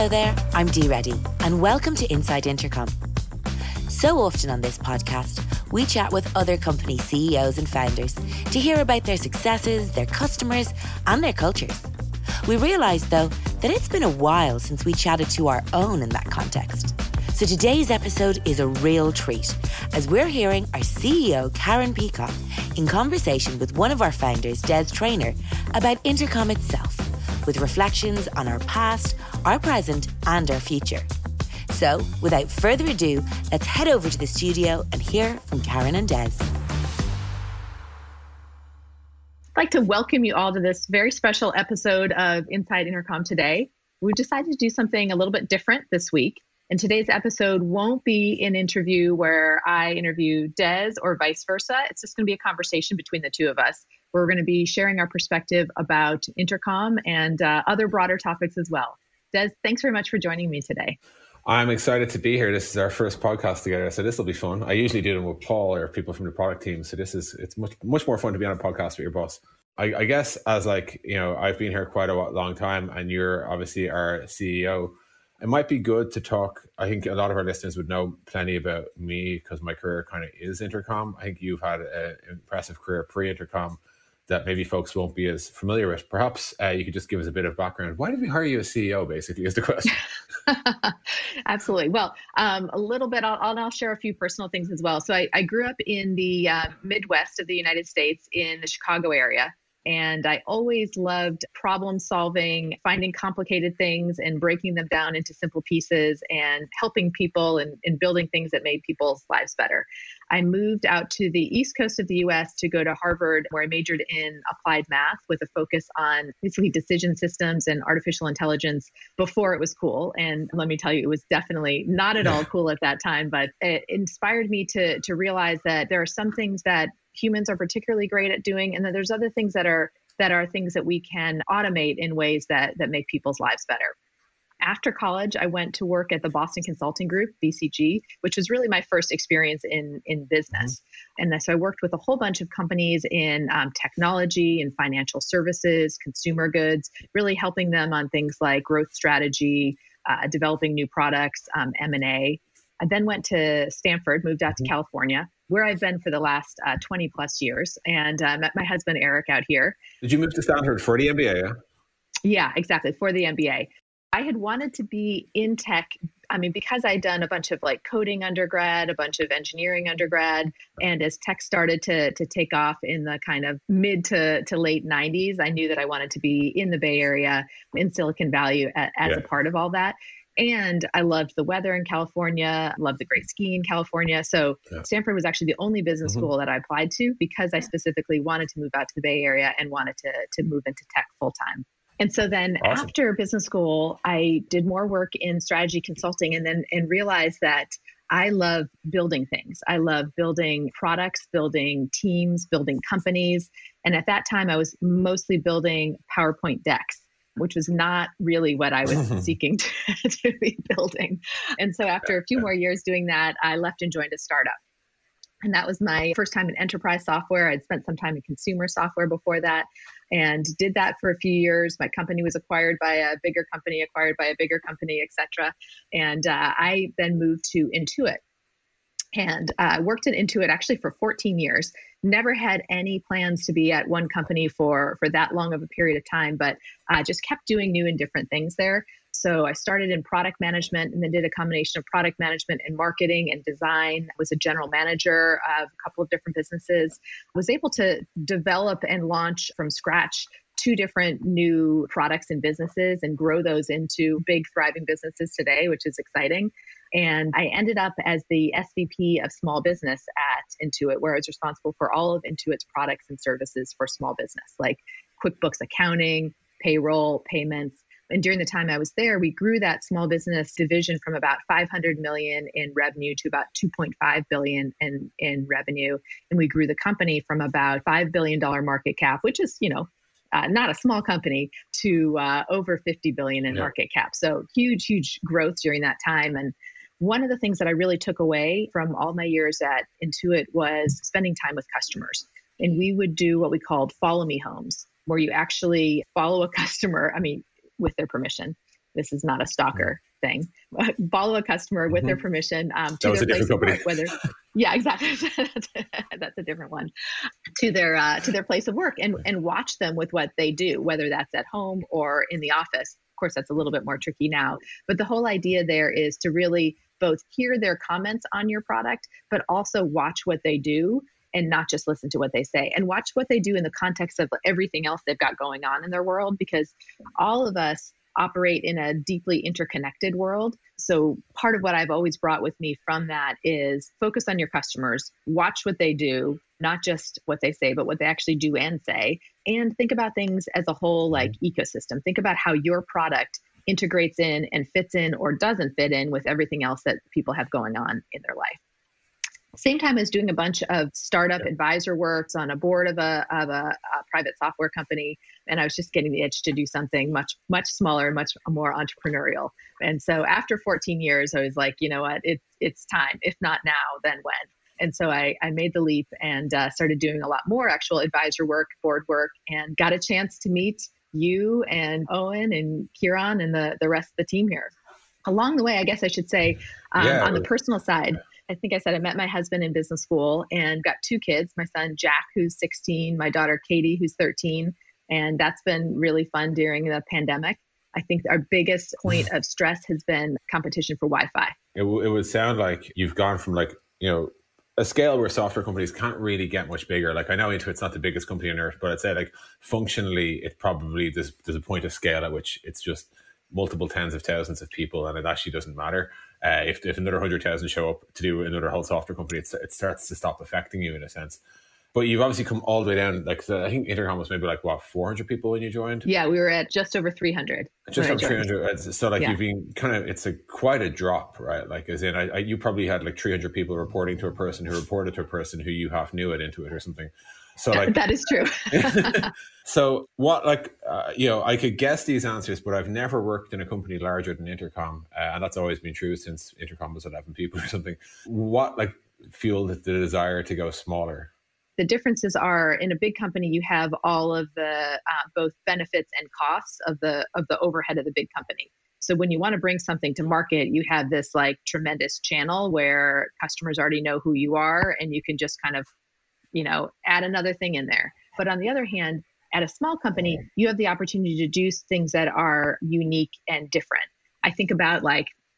Hello there, I'm D-Ready, and welcome to Inside Intercom. So often on this podcast, we chat with other company CEOs and founders to hear about their successes, their customers, and their cultures. We realised, though, that it's been a while since we chatted to our own in that context. So today's episode is a real treat, as we're hearing our CEO, Karen Peacock, in conversation with one of our founders, Des Traynor, about Intercom itself, with reflections on our past, our present, and our future. So, without further ado, let's head over to the studio and hear from Karen and Des. I'd like to welcome you all to this very special episode of Inside Intercom today. We decided to do something a little bit different this week. And today's episode won't be an interview where I interview Des or vice versa. It's just going to be a conversation between the two of us. We're going to be sharing our perspective about Intercom and other broader topics as well. Des, thanks very much for joining me today. I'm excited to be here. This is our first podcast together, so this will be fun. I usually do them with Paul or people from the product team, so it's much more fun to be on a podcast with your boss. I guess as I've been here quite a long time, and you're obviously our CEO. It might be good to talk. I think a lot of our listeners would know plenty about me because my career kind of is Intercom. I think you've had an impressive career pre-Intercom that maybe folks won't be as familiar with. Perhaps you could just give us a bit of background. Why did we hire you as CEO, basically, is the question. Absolutely. Well, a little bit, I'll share a few personal things as well. So I grew up in the Midwest of the United States in the Chicago area. And I always loved problem solving, finding complicated things and breaking them down into simple pieces and helping people and building things that made people's lives better. I moved out to the East Coast of the US to go to Harvard, where I majored in applied math with a focus on basically decision systems and artificial intelligence before it was cool. And let me tell you, it was definitely not at all cool at that time, but it inspired me to realize that there are some things that humans are particularly great at doing, and then there's other things that are things that we can automate in ways that make people's lives better. After college, I went to work at the Boston Consulting Group, BCG, which was really my first experience in business. Mm-hmm. And so I worked with a whole bunch of companies in technology and financial services, consumer goods, really helping them on things like growth strategy, developing new products, M&A. I then went to Stanford, moved out to California, where I've been for the last 20 plus years, and met my husband, Eric, out here. Did you move to Stanford for the MBA? Yeah? Yeah, exactly. For the MBA. I had wanted to be in tech. I mean, because I'd done a bunch of coding undergrad, a bunch of engineering undergrad, and as tech started to take off in the kind of mid to late 90s, I knew that I wanted to be in the Bay Area, in Silicon Valley as a part of all that. And I loved the weather in California, loved the great skiing in California. So Stanford was actually the only business school that I applied to because I specifically wanted to move out to the Bay Area and wanted to move into tech full time. And so then after business school, I did more work in strategy consulting and realized that I love building things. I love building products, building teams, building companies. And at that time, I was mostly building PowerPoint decks, which was not really what I was seeking to be building. And so after a few more years doing that, I left and joined a startup. And that was my first time in enterprise software. I'd spent some time in consumer software before that and did that for a few years. My company was acquired by a bigger company, et cetera. And I then moved to Intuit. And I worked at Intuit actually for 14 years. Never had any plans to be at one company for that long of a period of time, but I just kept doing new and different things there. So I started in product management and then did a combination of product management and marketing and design. I was a general manager of a couple of different businesses. I was able to develop and launch from scratch two different new products and businesses and grow those into big thriving businesses today, which is exciting. And I ended up as the SVP of small business at Intuit, where I was responsible for all of Intuit's products and services for small business, like QuickBooks accounting, payroll, payments. And during the time I was there, we grew that small business division from about $500 million in revenue to about $2.5 billion in revenue. And we grew the company from about $5 billion market cap, which is, not a small company, to over $50 billion in market cap. So huge growth during that time. And one of the things that I really took away from all my years at Intuit was spending time with customers. And we would do what we called follow me homes, where you actually follow a customer, with their permission, This is not a stalker thing. Follow a customer with their permission to their place of work. Yeah, exactly. That's a different one. To their place of work and watch them with what they do, whether that's at home or in the office. Of course, that's a little bit more tricky now. But the whole idea there is to really both hear their comments on your product, but also watch what they do and not just listen to what they say, and watch what they do in the context of everything else they've got going on in their world, because all of us operate in a deeply interconnected world. So part of what I've always brought with me from that is focus on your customers, watch what they do, not just what they say, but what they actually do and say, and think about things as a whole, like ecosystem. Think about how your product integrates in and fits in or doesn't fit in with everything else that people have going on in their life. Same time as doing a bunch of startup advisor works on a board of a private software company. And I was just getting the itch to do something much, much smaller and much more entrepreneurial. And so after 14 years, I was like, you know what, it's time. If not now, then when? And so I made the leap and started doing a lot more actual advisor work, board work, and got a chance to meet you and Owen and Kieran and the rest of the team here. Along the way, I guess I should say, on the personal side, I think I said I met my husband in business school and got two kids, my son, Jack, who's 16, my daughter, Katie, who's 13. And that's been really fun during the pandemic. I think our biggest point of stress has been competition for Wi-Fi. It would sound like you've gone from a scale where software companies can't really get much bigger. Like, I know Intuit's not the biggest company on earth, but I'd say like functionally, it probably, there's a point of scale at which it's just multiple tens of thousands of people and it actually doesn't matter. If another 100,000 show up to do another whole software company, it starts to stop affecting you in a sense. But you've obviously come all the way down. Like, I think Intercom was maybe 400 people when you joined? Yeah, we were at just over 300. Just over 300. So you've been it's quite a drop, right? Like, as in, you probably had 300 people reporting to a person who reported to a person who you half knew at Intuit or something. So that is true. So what, I could guess these answers, but I've never worked in a company larger than Intercom. And that's always been true since Intercom was 11 people or something. What fueled the desire to go smaller? The differences are, in a big company, you have all of the both benefits and costs of the overhead of the big company. So when you want to bring something to market, you have this tremendous channel where customers already know who you are and you can just kind of add another thing in there. But on the other hand, at a small company, you have the opportunity to do things that are unique and different. I think about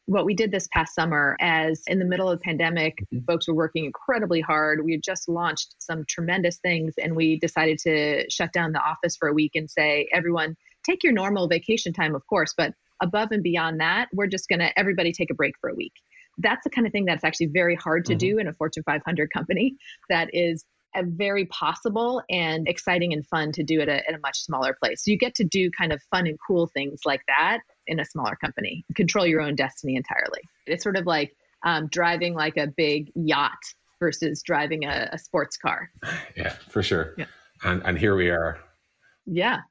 what we did this past summer as in the middle of the pandemic, folks were working incredibly hard. We had just launched some tremendous things and we decided to shut down the office for a week and say, everyone, take your normal vacation time, of course, but above and beyond that, we're just going to everybody take a break for a week. That's the kind of thing that's actually very hard to do in a Fortune 500 company. That is a very possible and exciting and fun to do at a much smaller place. So you get to do kind of fun and cool things like that in a smaller company. Control your own destiny entirely. It's sort of like driving a big yacht versus driving a sports car. Yeah, for sure. Yeah. And here we are. Yeah.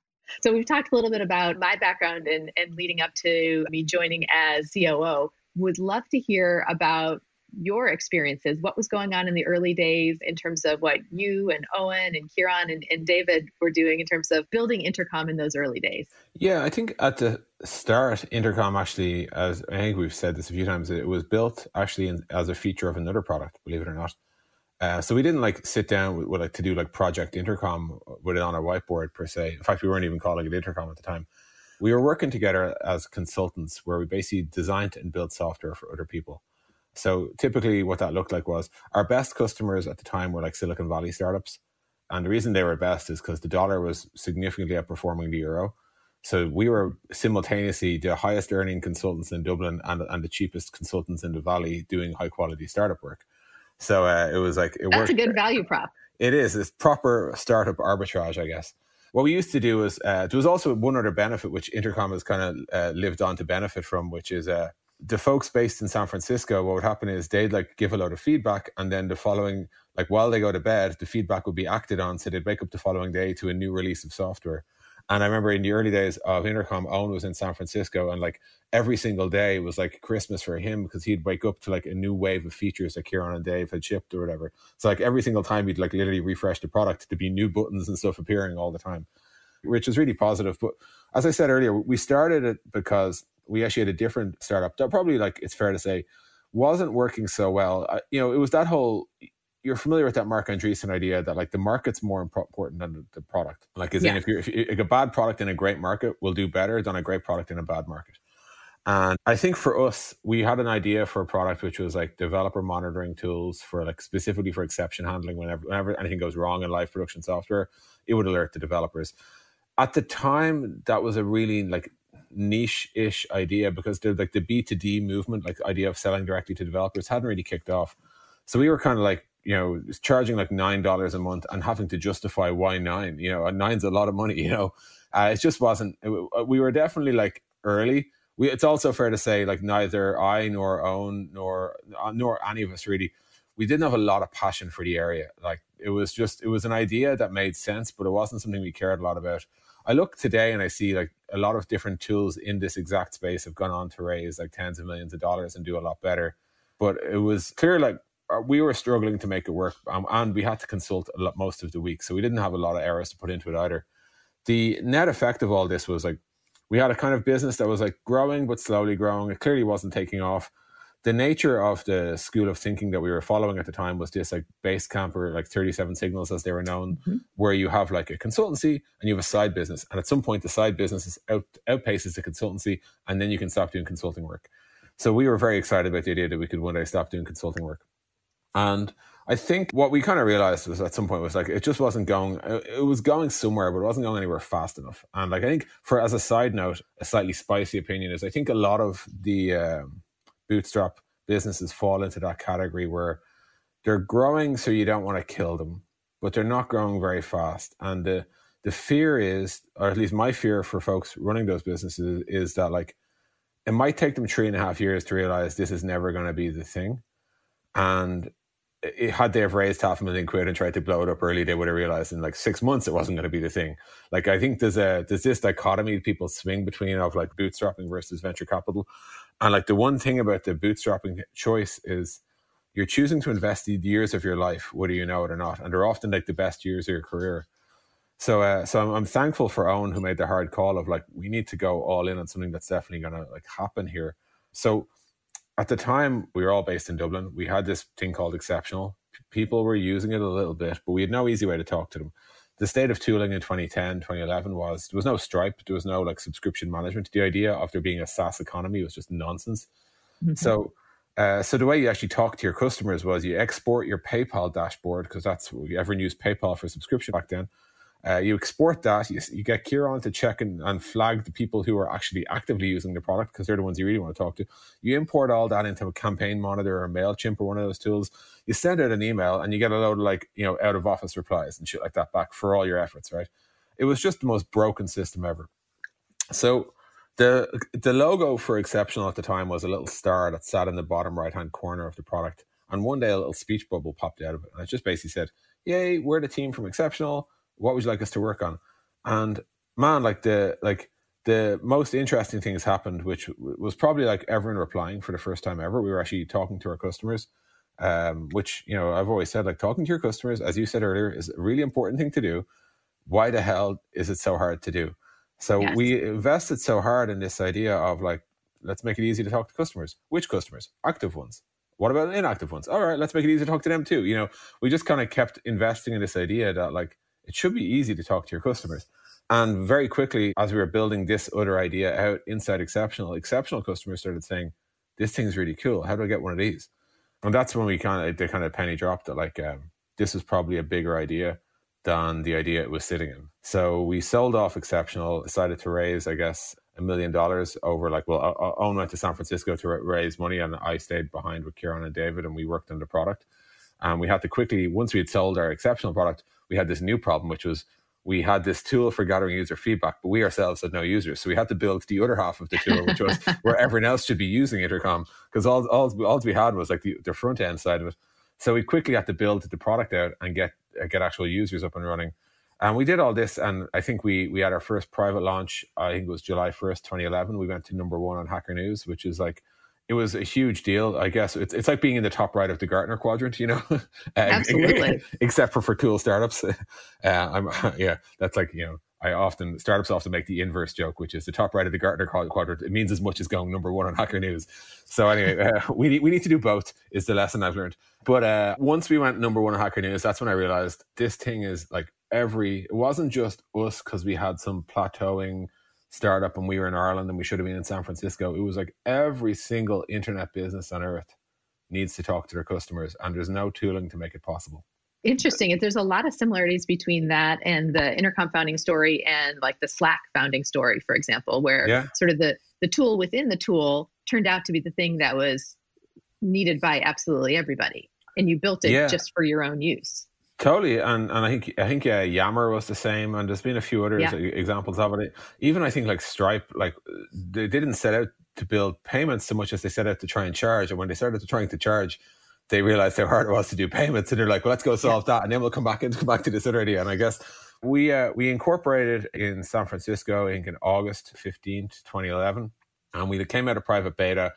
So we've talked a little bit about my background and leading up to me joining as COO. Would love to hear about your experiences, what was going on in the early days in terms of what you and Owen and Kieran and David were doing in terms of building Intercom in those early days. Yeah, I think at the start, Intercom actually, as I think we've said this a few times, it was built actually as a feature of another product, believe it or not. So we didn't sit down to do Project Intercom with it on our whiteboard per se. In fact, we weren't even calling it Intercom at the time. We were working together as consultants where we basically designed and built software for other people. So typically what that looked like was our best customers at the time were Silicon Valley startups. And the reason they were best is because the dollar was significantly outperforming the euro. So we were simultaneously the highest earning consultants in Dublin and the cheapest consultants in the Valley doing high quality startup work. So it was it worked. That's a good value prop. It is. It's proper startup arbitrage, I guess. What we used to do is there was also one other benefit, which Intercom has kind of lived on to benefit from, which is the folks based in San Francisco, what would happen is they'd give a load of feedback and then the following, while they go to bed, the feedback would be acted on. So they'd wake up the following day to a new release of software. And I remember in the early days of Intercom, Owen was in San Francisco and every single day was Christmas for him because he'd wake up to a new wave of features that Kieran and Dave had shipped or whatever. So every single time he'd literally refresh the product, there'd be new buttons and stuff appearing all the time, which was really positive. But as I said earlier, we started it because we actually had a different startup that probably, like, it's fair to say, wasn't working so well. It was that whole, you're familiar with that Marc Andreessen idea that, like, the market's more important than the product. Like, as in, if a bad product in a great market will do better than a great product in a bad market. And I think for us, we had an idea for a product which was like developer monitoring tools for, like, specifically for exception handling. Whenever anything goes wrong in live production software, it would alert the developers. At the time, that was a really, like, niche-ish idea because the B2D movement, like, idea of selling directly to developers hadn't really kicked off. So we were kind of like, charging like $9 a month and having to justify why $9, and $9's a lot of money, it just wasn't, we were definitely like early. It's also fair to say, like, neither I nor Owen nor any of us really, we didn't have a lot of passion for the area. Like, it was an idea that made sense, but it wasn't something we cared a lot about. I look today and I see, like, a lot of different tools in this exact space have gone on to raise like tens of millions of dollars and do a lot better. But it was clear, like, we were struggling to make it work, and we had to consult a lot most of the week. So we didn't have a lot of errors to put into it either. The net effect of all this was, like, we had a kind of business that was like growing, but slowly growing. It clearly wasn't taking off. The nature of the school of thinking that we were following at the time was this, like, Basecamp, or like 37 Signals as they were known, where you have like a consultancy and you have a side business. And at some point the side business outpaces the consultancy, and then you can stop doing consulting work. So we were very excited about the idea that we could one day stop doing consulting work. And I think what we kind of realized was at some point was, like, it just wasn't going, it was going somewhere, but it wasn't going anywhere fast enough. And, like, I think for, as a side note, a slightly spicy opinion is, I think a lot of the bootstrap businesses fall into that category where they're growing, so you don't want to kill them, but they're not growing very fast. And the fear is, or at least my fear for folks running those businesses is that, like, it might take them 3.5 years to realize this is never going to be the thing. And had they have raised $500,000 and tried to blow it up early, they would have realized in like 6 months it wasn't going to be the thing. Like, I think there's this dichotomy people swing between of, like, bootstrapping versus venture capital. And, like, the one thing about the bootstrapping choice is you're choosing to invest the years of your life, whether you know it or not. And they're often, like, the best years of your career. So I'm thankful for Owen, who made the hard call of, like, we need to go all in on something that's definitely going to, like, happen here. So at the time, we were all based in Dublin. We had this thing called Exceptional. People were using it a little bit, but we had no easy way to talk to them. The state of tooling in 2010, 2011 was, there was no Stripe. There was no, like, subscription management. The idea of there being a SaaS economy was just nonsense. Mm-hmm. So the way you actually talked to your customers was you export your PayPal dashboard, because that's what everyone used PayPal for subscription back then. You export that, you get Kieran to check and flag the people who are actually actively using the product, because they're the ones you really want to talk to. You import all that into a Campaign Monitor or MailChimp or one of those tools. You send out an email and you get a load of, like, out of office replies and shit like that back for all your efforts, right? It was just the most broken system ever. So the logo for Exceptional at the time was a little star that sat in the bottom right-hand corner of the product. And one day a little speech bubble popped out of it. And it just basically said, yay, we're the team from Exceptional. What would you like us to work on? And man, the most interesting things happened, which was probably, like, everyone replying for the first time ever. We were actually talking to our customers, which, I've always said, like, talking to your customers, as you said earlier, is a really important thing to do. Why the hell is it so hard to do? So yes, we invested so hard in this idea of, like, let's make it easy to talk to customers. Which customers? Active ones. What about inactive ones? All right, let's make it easy to talk to them too. We just kind of kept investing in this idea that, like, it should be easy to talk to your customers. And very quickly, as we were building this other idea out inside Exceptional customers started saying, this thing's really cool. How do I get one of these? And that's when they penny dropped that, like, this is probably a bigger idea than the idea it was sitting in. So we sold off Exceptional, decided to raise, I guess, $1 million over, like, well, Owen went to San Francisco to raise money, and I stayed behind with Kieran and David, and we worked on the product. And we had to quickly, once we had sold our Exceptional product, we had this new problem, which was we had this tool for gathering user feedback, but we ourselves had no users. So we had to build the other half of the tool, which was where everyone else should be using Intercom, because all we had was, like, the front end side of it. So we quickly had to build the product out and get actual users up and running. And we did all this. And I think we had our first private launch. I think it was July 1st, 2011. We went to #1 on Hacker News, which is, like, it was a huge deal, I guess. It's like being in the top right of the Gartner quadrant, Absolutely. Except for cool startups. That's like, Startups often make the inverse joke, which is the top right of the Gartner quadrant. It means as much as going number one on Hacker News. So anyway, we need to do both is the lesson I've learned. But once we went number one on Hacker News, that's when I realized this thing is like it wasn't just us because we had some plateauing startup and we were in Ireland and we should have been in San Francisco. It was like every single internet business on earth needs to talk to their customers, and there's no tooling to make it possible. Interesting. There's a lot of similarities between that and the Intercom founding story and like the Slack founding story, for example, where sort of the tool within the tool turned out to be the thing that was needed by absolutely everybody. And you built it just for your own use. Totally. And I think Yammer was the same. And there's been a few other examples of it. Even I think like Stripe, like they didn't set out to build payments so much as they set out to try and charge. And when they started trying to charge, they realized how hard it was to do payments, and they're like, well, let's go solve that. And then we'll come back to this other idea. And I guess we incorporated in San Francisco, I think in August 15th, 2011. And we came out of private beta,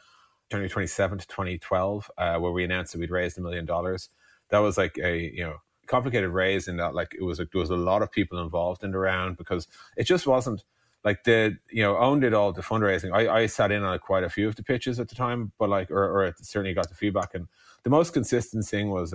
January 27th, 2012, where we announced that we'd raised $1 million. That was like a complicated raise in that there was a lot of people involved in the round because it just wasn't like Owen did all the fundraising. I sat in on quite a few of the pitches at the time, but or it certainly got the feedback. And the most consistent thing was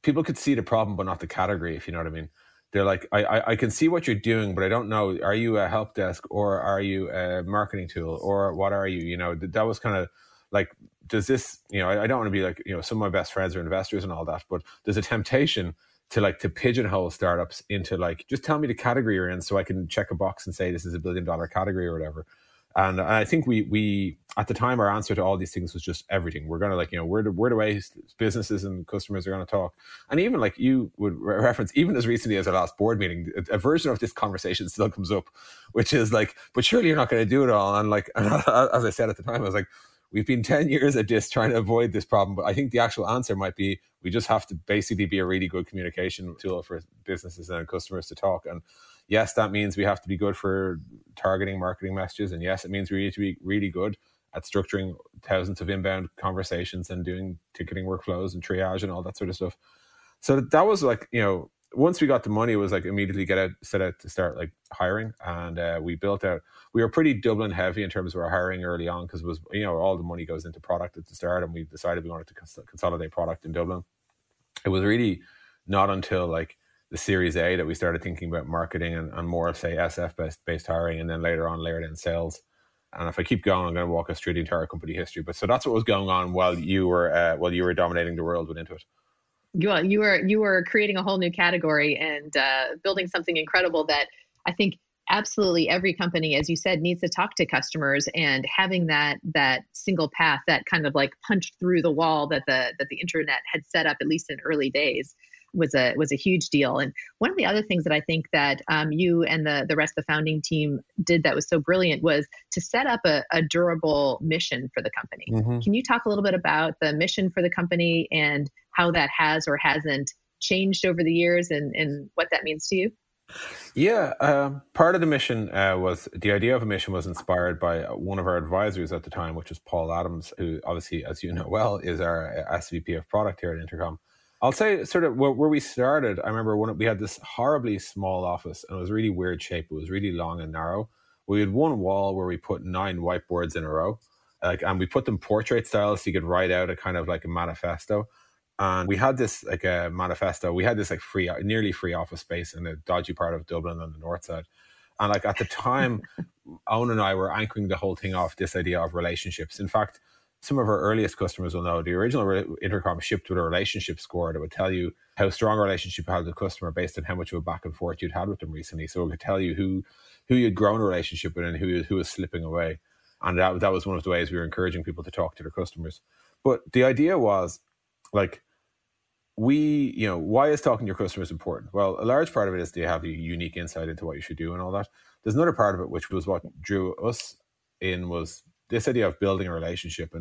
people could see the problem, but not the category, if you know what I mean. They're like, I can see what you're doing, but I don't know, are you a help desk or are you a marketing tool or what are you? You know, that was kind of like, does this, you know, I don't want to be like, you know, some of my best friends are investors and all that, but there's a temptation to pigeonhole startups into just tell me the category you're in so I can check a box and say this is $1 billion category or whatever. And I think we at the time, our answer to all these things was just everything. We're going to we're the way businesses and customers are going to talk. And even you would reference, even as recently as our last board meeting, a version of this conversation still comes up, which is but surely you're not going to do it all. And as I said at the time, I was like, we've been 10 years at this trying to avoid this problem. But I think the actual answer might be, we just have to basically be a really good communication tool for businesses and customers to talk. And yes, that means we have to be good for targeting marketing messages. And yes, it means we need to be really good at structuring thousands of inbound conversations and doing ticketing workflows and triage and all that sort of stuff. So that was once we got the money, it was immediately set out to start hiring. And we built out, we were pretty Dublin heavy in terms of our hiring early on because it was, all the money goes into product at the start, and we decided we wanted to consolidate product in Dublin. It was really not until the Series A that we started thinking about marketing and more of, say, SF-based hiring, and then later on layered in sales. And if I keep going, I'm going to walk us through the entire company history. But so that's what was going on while you were dominating the world with Intuit. Well, you were creating a whole new category and building something incredible that I think absolutely every company, as you said, needs to talk to customers, and having that single path that kind of punched through the wall that the internet had set up, at least in early days, was a huge deal. And one of the other things that I think that you and the rest of the founding team did that was so brilliant was to set up a durable mission for the company. Mm-hmm. Can you talk a little bit about the mission for the company and how that has or hasn't changed over the years and what that means to you? Yeah. Part of the mission was, the idea of a mission was inspired by one of our advisors at the time, which was Paul Adams, who obviously, as you know well, is our SVP of product here at Intercom. I'll say sort of where we started, I remember we had this horribly small office, and it was a really weird shape. It was really long and narrow. We had one wall where we put 9 whiteboards in a row, and we put them portrait style so you could write out a kind of a manifesto. And we had this a manifesto. We had this nearly free office space in a dodgy part of Dublin on the north side. And at the time, Owen and I were anchoring the whole thing off this idea of relationships. In fact, some of our earliest customers will know the original Intercom shipped with a relationship score that would tell you how strong a relationship you had with the customer based on how much of a back and forth you'd had with them recently. So it could tell you who you'd grown a relationship with and who was slipping away. And that was one of the ways we were encouraging people to talk to their customers. But the idea was why is talking to your customers important? Well, a large part of it is they have a unique insight into what you should do and all that. There's another part of it, which was what drew us in, was this idea of building a relationship.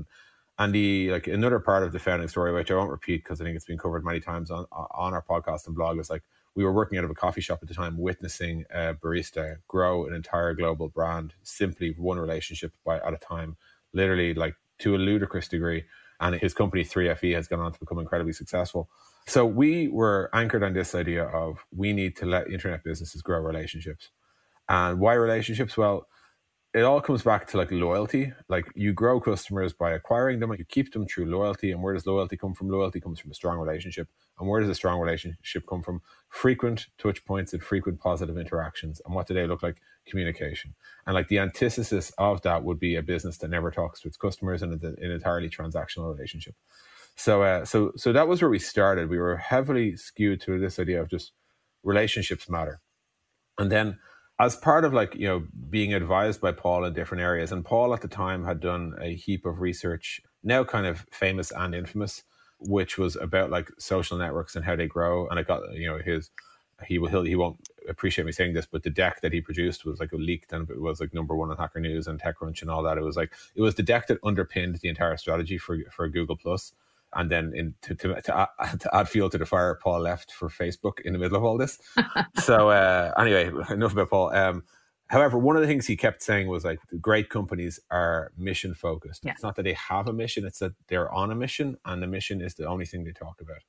And the another part of the founding story, which I won't repeat because I think it's been covered many times on our podcast and blog, is we were working out of a coffee shop at the time, witnessing a barista grow an entire global brand, simply one relationship at a time, literally to a ludicrous degree. And his company 3FE has gone on to become incredibly successful. So we were anchored on this idea of we need to let internet businesses grow relationships. And why relationships? Well, it all comes back to like loyalty. Like you grow customers by acquiring them, you keep them through loyalty. And where does loyalty come from? Loyalty comes from a strong relationship. And where does a strong relationship come from? Frequent touch points and frequent positive interactions. And what do they look like? Communication. And like the antithesis of that would be a business that never talks to its customers and an entirely transactional relationship. So that was where we started. We were heavily skewed to this idea of just relationships matter. And then as part of like, you know, being advised by Paul in different areas, and Paul at the time had done a heap of research, now kind of famous and infamous, which was about like social networks and how they grow. And I got, you know, he won't appreciate me saying this, but the deck that he produced was like leaked, and it was like number one on Hacker News and TechCrunch and all that. It was the deck that underpinned the entire strategy for Google+. And then to add fuel to the fire, Paul left for Facebook in the middle of all this. So anyway, enough about Paul. However, one of the things he kept saying was like, great companies are mission focused. Yeah. It's not that they have a mission, it's that they're on a mission, and the mission is the only thing they talk about.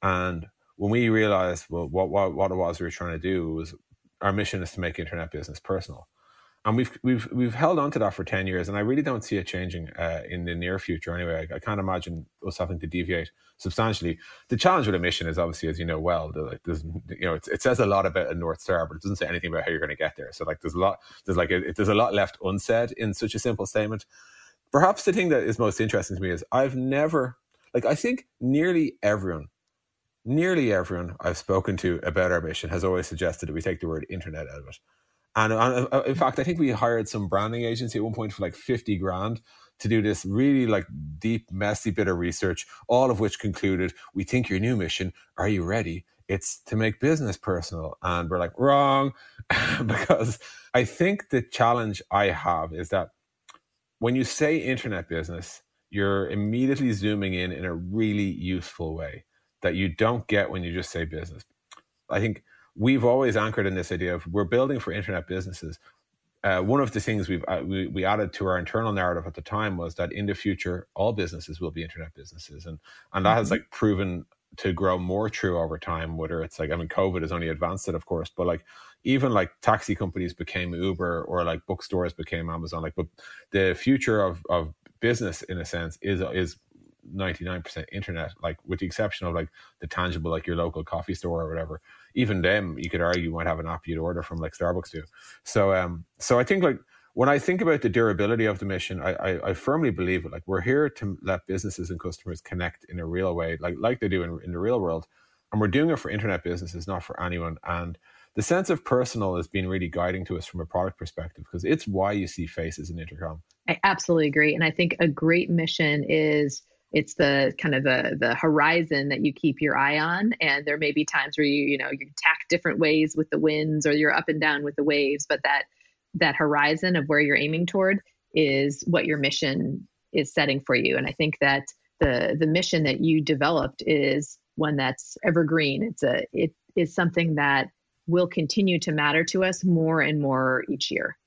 And when we realized what it was we were trying to do was, our mission is to make internet business personal. And we've held on to that for 10 years, and I really don't see it changing in the near future anyway. I can't imagine us having to deviate substantially. The challenge with a mission is obviously, as you know well, it says a lot about a North Star, but it doesn't say anything about how you're going to get there. So like there's a lot left unsaid in such a simple statement. Perhaps the thing that is most interesting to me is I think nearly everyone I've spoken to about our mission has always suggested that we take the word internet out of it. And in fact, I think we hired some branding agency at one point for like $50,000 to do this really like deep, messy bit of research, all of which concluded, we think your new mission, are you ready? It's to make business personal. And we're like, wrong, because I think the challenge I have is that when you say internet business, you're immediately zooming in a really useful way that you don't get when you just say business. I think we've always anchored in this idea of we're building for internet businesses. One of the things we added to our internal narrative at the time was that in the future, all businesses will be internet businesses. And that has like proven to grow more true over time, whether it's like, I mean, COVID has only advanced it, of course, but like even like taxi companies became Uber, or like bookstores became Amazon. Like, but the future of business in a sense is 99% internet, like with the exception of like the tangible, like your local coffee store or whatever. Even them, you could argue, might have an app you'd order from, like Starbucks do. So I think like when I think about the durability of the mission, I firmly believe it. Like we're here to let businesses and customers connect in a real way, like they do in the real world, and we're doing it for internet businesses, not for anyone. And the sense of personal has been really guiding to us from a product perspective, because it's why you see faces in Intercom. I absolutely agree, and I think a great mission is. It's the kind of the horizon that you keep your eye on. And there may be times where you tack different ways with the winds, or you're up and down with the waves, but that horizon of where you're aiming toward is what your mission is setting for you. And I think that the mission that you developed is one that's evergreen. It is something that will continue to matter to us more and more each year.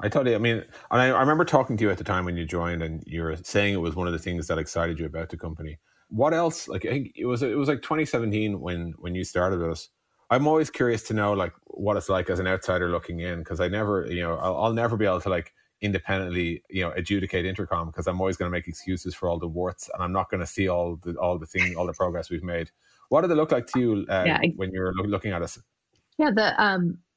I totally, I remember talking to you at the time when you joined, and you were saying it was one of the things that excited you about the company. What else? Like, I think it was like 2017 when you started with us. I'm always curious to know like what it's like as an outsider looking in, because I never, I'll never be able to like independently, adjudicate Intercom, because I'm always going to make excuses for all the warts, and I'm not going to see all the progress we've made. What did it look like to you when you were looking at us? Yeah,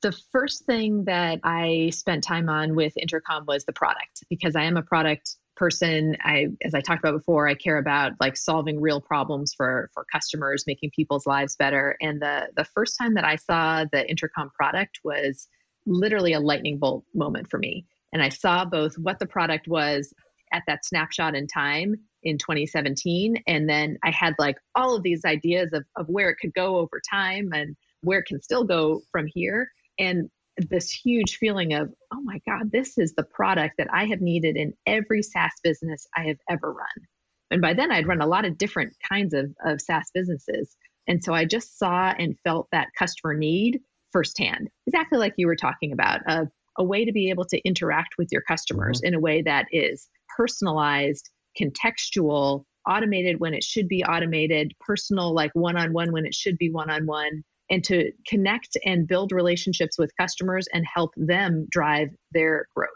the first thing that I spent time on with Intercom was the product, because I am a product person. As I talked about before, I care about like solving real problems for customers, making people's lives better. And the first time that I saw the Intercom product was literally a lightning bolt moment for me. And I saw both what the product was at that snapshot in time in 2017, and then I had like all of these ideas of where it could go over time and where it can still go from here. And this huge feeling of, oh my God, this is the product that I have needed in every SaaS business I have ever run. And by then I'd run a lot of different kinds of SaaS businesses. And so I just saw and felt that customer need firsthand, exactly like you were talking about, of a way to be able to interact with your customers in a way that is personalized, contextual, automated when it should be automated, personal, like one-on-one when it should be one-on-one, and to connect and build relationships with customers and help them drive their growth.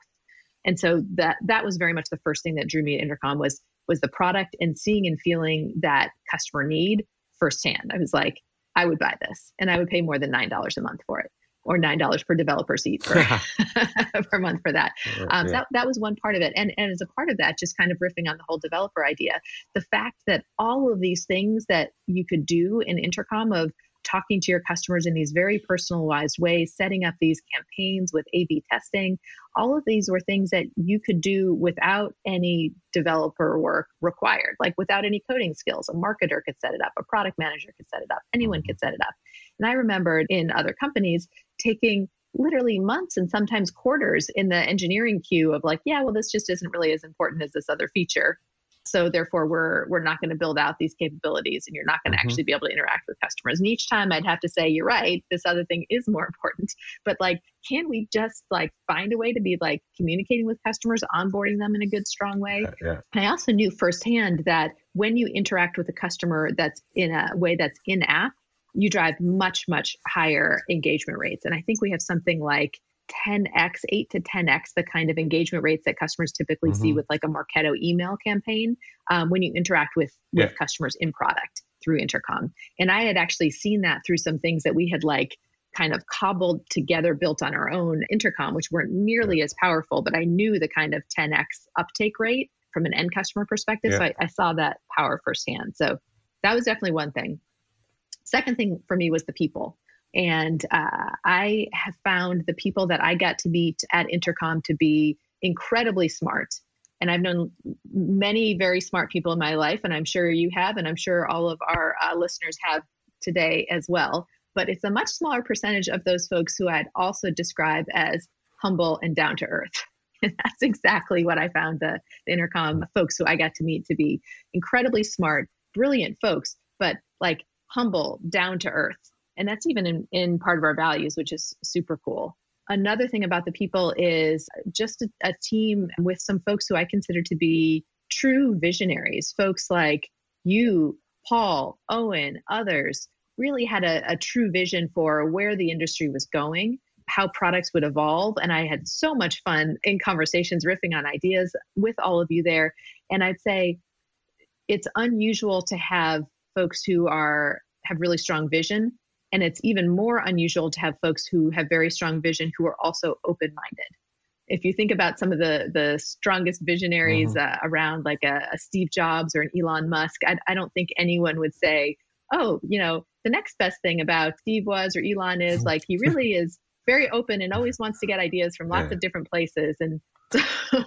And so that was very much the first thing that drew me to Intercom was the product and seeing and feeling that customer need firsthand. I was like, I would buy this and I would pay more than $9 a month for it, or $9 per developer seat per month for that. Yeah. That was one part of it. And as a part of that, just kind of riffing on the whole developer idea, the fact that all of these things that you could do in Intercom of talking to your customers in these very personalized ways, setting up these campaigns with A/B testing, all of these were things that you could do without any developer work required, like without any coding skills. A marketer could set it up, a product manager could set it up, anyone could set it up. And I remembered in other companies taking literally months and sometimes quarters in the engineering queue of like, yeah, well, this just isn't really as important as this other feature. So therefore, we're not going to build out these capabilities and you're not going to actually be able to interact with customers. And each time I'd have to say, you're right, this other thing is more important. But like, can we just like find a way to be like communicating with customers, onboarding them in a good, strong way? Yeah. I also knew firsthand that when you interact with a customer that's in a way that's in-app, you drive much, much higher engagement rates. And I think we have something like 8 to 10x the kind of engagement rates that customers typically see with like a Marketo email campaign when you interact with customers in product through Intercom. And I had actually seen that through some things that we had like kind of cobbled together, built on our own Intercom, which weren't nearly as powerful, but I knew the kind of 10x uptake rate from an end customer perspective. Yeah. So I saw that power firsthand. So that was definitely one thing. Second thing for me was the people. And I have found the people that I got to meet at Intercom to be incredibly smart. And I've known many very smart people in my life, and I'm sure you have, and I'm sure all of our listeners have today as well. But it's a much smaller percentage of those folks who I'd also describe as humble and down to earth. And that's exactly what I found the Intercom folks who I got to meet to be incredibly smart, brilliant folks, but like humble, down to earth. And that's even in part of our values, which is super cool. Another thing about the people is just a team with some folks who I consider to be true visionaries. Folks like you, Paul, Owen, others really had a true vision for where the industry was going, how products would evolve. And I had so much fun in conversations, riffing on ideas with all of you there. And I'd say it's unusual to have folks who have really strong vision. And it's even more unusual to have folks who have very strong vision who are also open-minded. If you think about some of the strongest visionaries around, like a Steve Jobs or an Elon Musk, I don't think anyone would say, oh, you know, the next best thing about Steve was or Elon is like he really is very open and always wants to get ideas from lots of different places. And so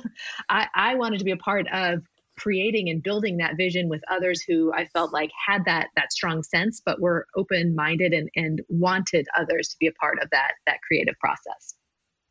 I wanted to be a part of creating and building that vision with others who I felt like had that strong sense, but were open-minded and wanted others to be a part of that creative process.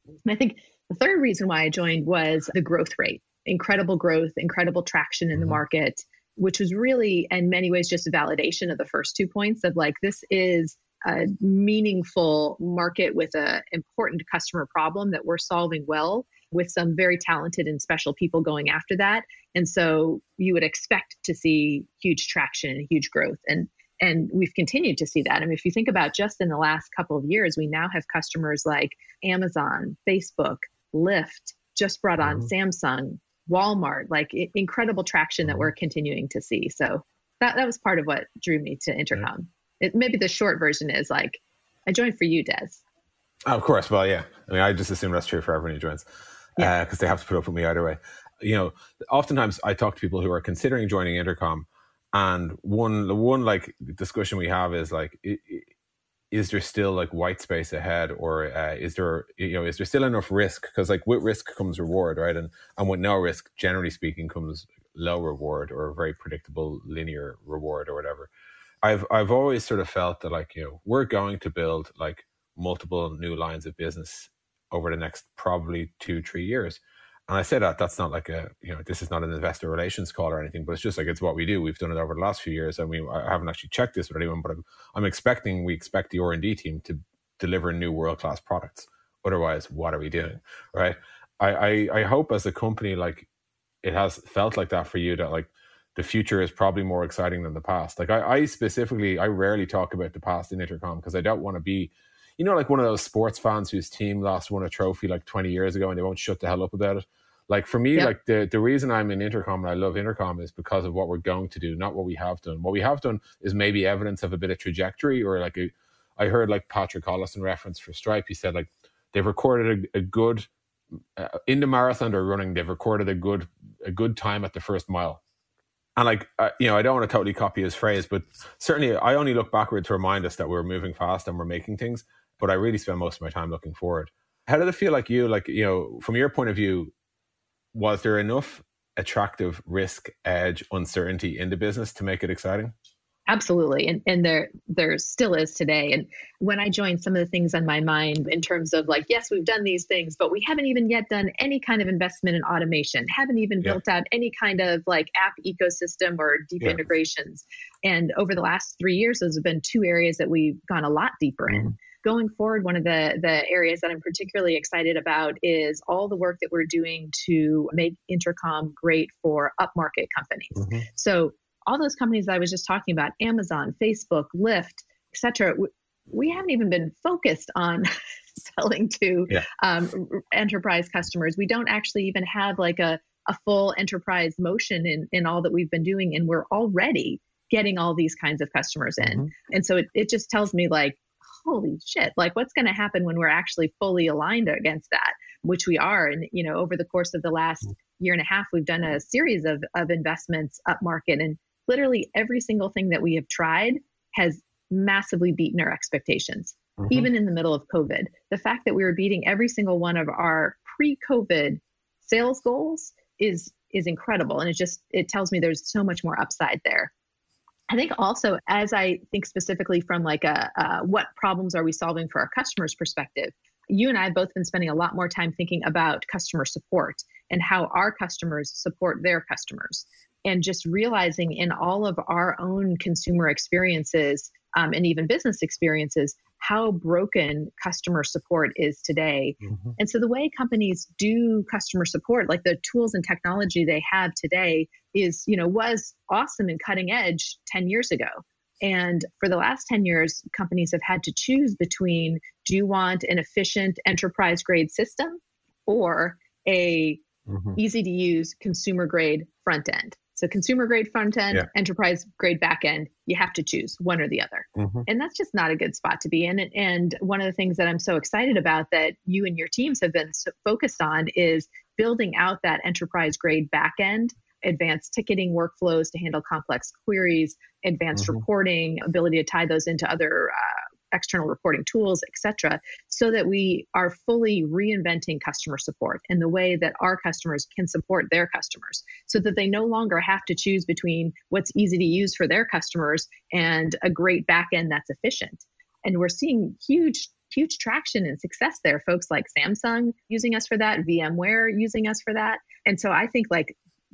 And I think the third reason why I joined was the growth rate, incredible growth, incredible traction in the market, which was really in many ways just a validation of the first 2 points of like, this is a meaningful market with an important customer problem that we're solving well, with some very talented and special people going after that. And so you would expect to see huge traction and huge growth. And we've continued to see that. I mean, if you think about just in the last couple of years, we now have customers like Amazon, Facebook, Lyft, just brought on Samsung, Walmart, like incredible traction that we're continuing to see. So that was part of what drew me to Intercom. Maybe the short version is like, I joined for you, Des. Oh, of course. Well, yeah. I mean, I just assume that's true for everyone who joins. Because they have to put up with me either way. You know, oftentimes I talk to people who are considering joining Intercom, and the one like discussion we have is like, is there still like white space ahead, or is there still enough risk? Because like with risk comes reward, right? And with no risk, generally speaking, comes low reward or a very predictable linear reward or whatever. I've always sort of felt that like, you know, we're going to build like multiple new lines of business over the next probably 2-3 years. And I say that's not like this is not an investor relations call or anything, but it's just like, it's what we do. We've done it over the last few years. I mean, I haven't actually checked this with anyone, but we expect the R&D team to deliver new world-class products. Otherwise, what are we doing, right? I hope as a company, like it has felt like that for you, that like the future is probably more exciting than the past. Like I rarely talk about the past in Intercom because I don't want to be, you know, like one of those sports fans whose team last won a trophy like 20 years ago and they won't shut the hell up about it. Like for me, like the reason I'm in Intercom and I love Intercom is because of what we're going to do, not what we have done. What we have done is maybe evidence of a bit of trajectory, or like I heard like Patrick Collison reference for Stripe. He said like they've recorded a good in the marathon they're running. They've recorded a good time at the first mile. And like, you know, I don't want to totally copy his phrase, but certainly I only look backward to remind us that we're moving fast and we're making things, but I really spend most of my time looking forward. How did it feel like you, like, you know, from your point of view, was there enough attractive risk, edge, uncertainty in the business to make it exciting? Absolutely. And there still is today. And when I joined, some of the things on my mind in terms of like, yes, we've done these things, but we haven't even yet done any kind of investment in automation, haven't even built out any kind of like app ecosystem or deep integrations. And over the last 3 years, those have been two areas that we've gone a lot deeper in. Going forward, one of the areas that I'm particularly excited about is all the work that we're doing to make Intercom great for upmarket companies. So all those companies that I was just talking about, Amazon, Facebook, Lyft, et cetera, we haven't even been focused on selling to enterprise customers. We don't actually even have like a full enterprise motion in all that we've been doing. And we're already getting all these kinds of customers in. And so it just tells me like, holy shit, like what's going to happen when we're actually fully aligned against that, which we are. And, you know, over the course of the last year and a half, we've done a series of investments upmarket, and literally every single thing that we have tried has massively beaten our expectations, even in the middle of COVID. The fact that we were beating every single one of our pre-COVID sales goals is incredible. And it tells me there's so much more upside there. I think also, as I think specifically from like what problems are we solving for our customers perspective, you and I have both been spending a lot more time thinking about customer support and how our customers support their customers. And just realizing in all of our own consumer experiences and even business experiences, how broken customer support is today. And so the way companies do customer support, like the tools and technology they have today is, you know, was awesome and cutting edge 10 years ago. And for the last 10 years, companies have had to choose between, do you want an efficient enterprise grade system or a easy to use consumer grade front end? So consumer grade front end, enterprise grade back end, you have to choose one or the other. And that's just not a good spot to be in. And one of the things that I'm so excited about that you and your teams have been so focused on is building out that enterprise grade back end, advanced ticketing workflows to handle complex queries, advanced reporting, ability to tie those into other external reporting tools, et cetera, so that we are fully reinventing customer support and the way that our customers can support their customers so that they no longer have to choose between what's easy to use for their customers and a great backend that's efficient. And we're seeing huge traction and success there. Folks like Samsung using us for that, VMware using us for that. And so I think like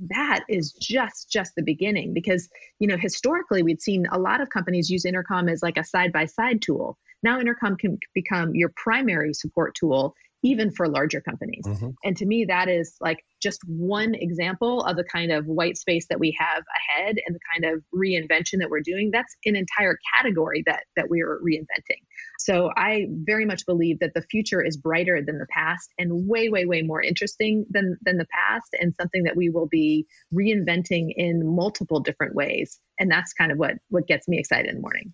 that is just the beginning, because, you know, historically we'd seen a lot of companies use Intercom as like a side-by-side tool. Now Intercom can become your primary support tool, even for larger companies. And to me, that is like just one example of the kind of white space that we have ahead and the kind of reinvention that we're doing. That's an entire category that we are reinventing. So I very much believe that the future is brighter than the past and way, way, way more interesting than the past, and something that we will be reinventing in multiple different ways. And that's kind of what gets me excited in the morning.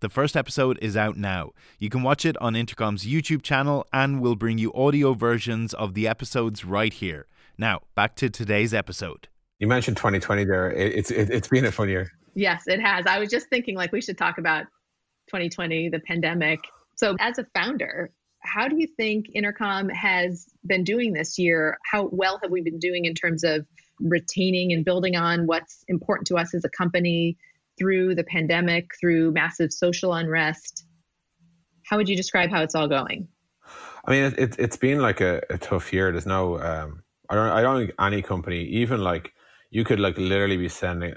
The first episode is out now. You can watch it on Intercom's YouTube channel, and we'll bring you audio versions of the episodes right here. Now, back to today's episode. You mentioned 2020 there. It's been a fun year. Yes, it has. I was just thinking we should talk about 2020, the pandemic. So as a founder, how do you think Intercom has been doing this year? How well have we been doing in terms of retaining and building on what's important to us as a company? Through the pandemic, through massive social unrest, how would you describe how it's all going? I mean, it's been a tough year. There's no, I don't think any company, even you could literally be selling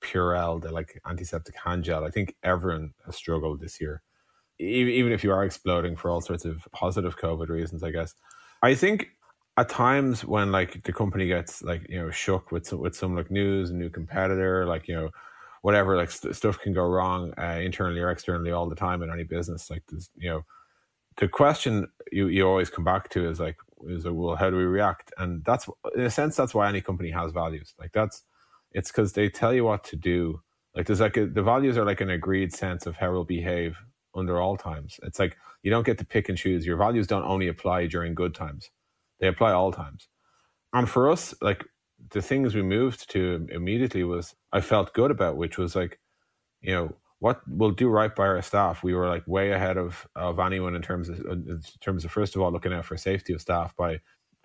Purell, the antiseptic hand gel. I think everyone has struggled this year, even if you are exploding for all sorts of positive COVID reasons, I guess. I think at times when the company gets shook with some news, a new competitor, whatever, stuff can go wrong internally or externally all the time in any business. This, the question you always come back to is well, how do we react? And that's, in a sense, that's why any company has values. It's because they tell you what to do. There's the values are an agreed sense of how we'll behave under all times. It's you don't get to pick and choose. Your values don't only apply during good times. They apply all times. And for us, the things we moved to immediately was I felt good about, which was what we'll do right by our staff. We were way ahead of anyone in terms of first of all looking out for safety of staff by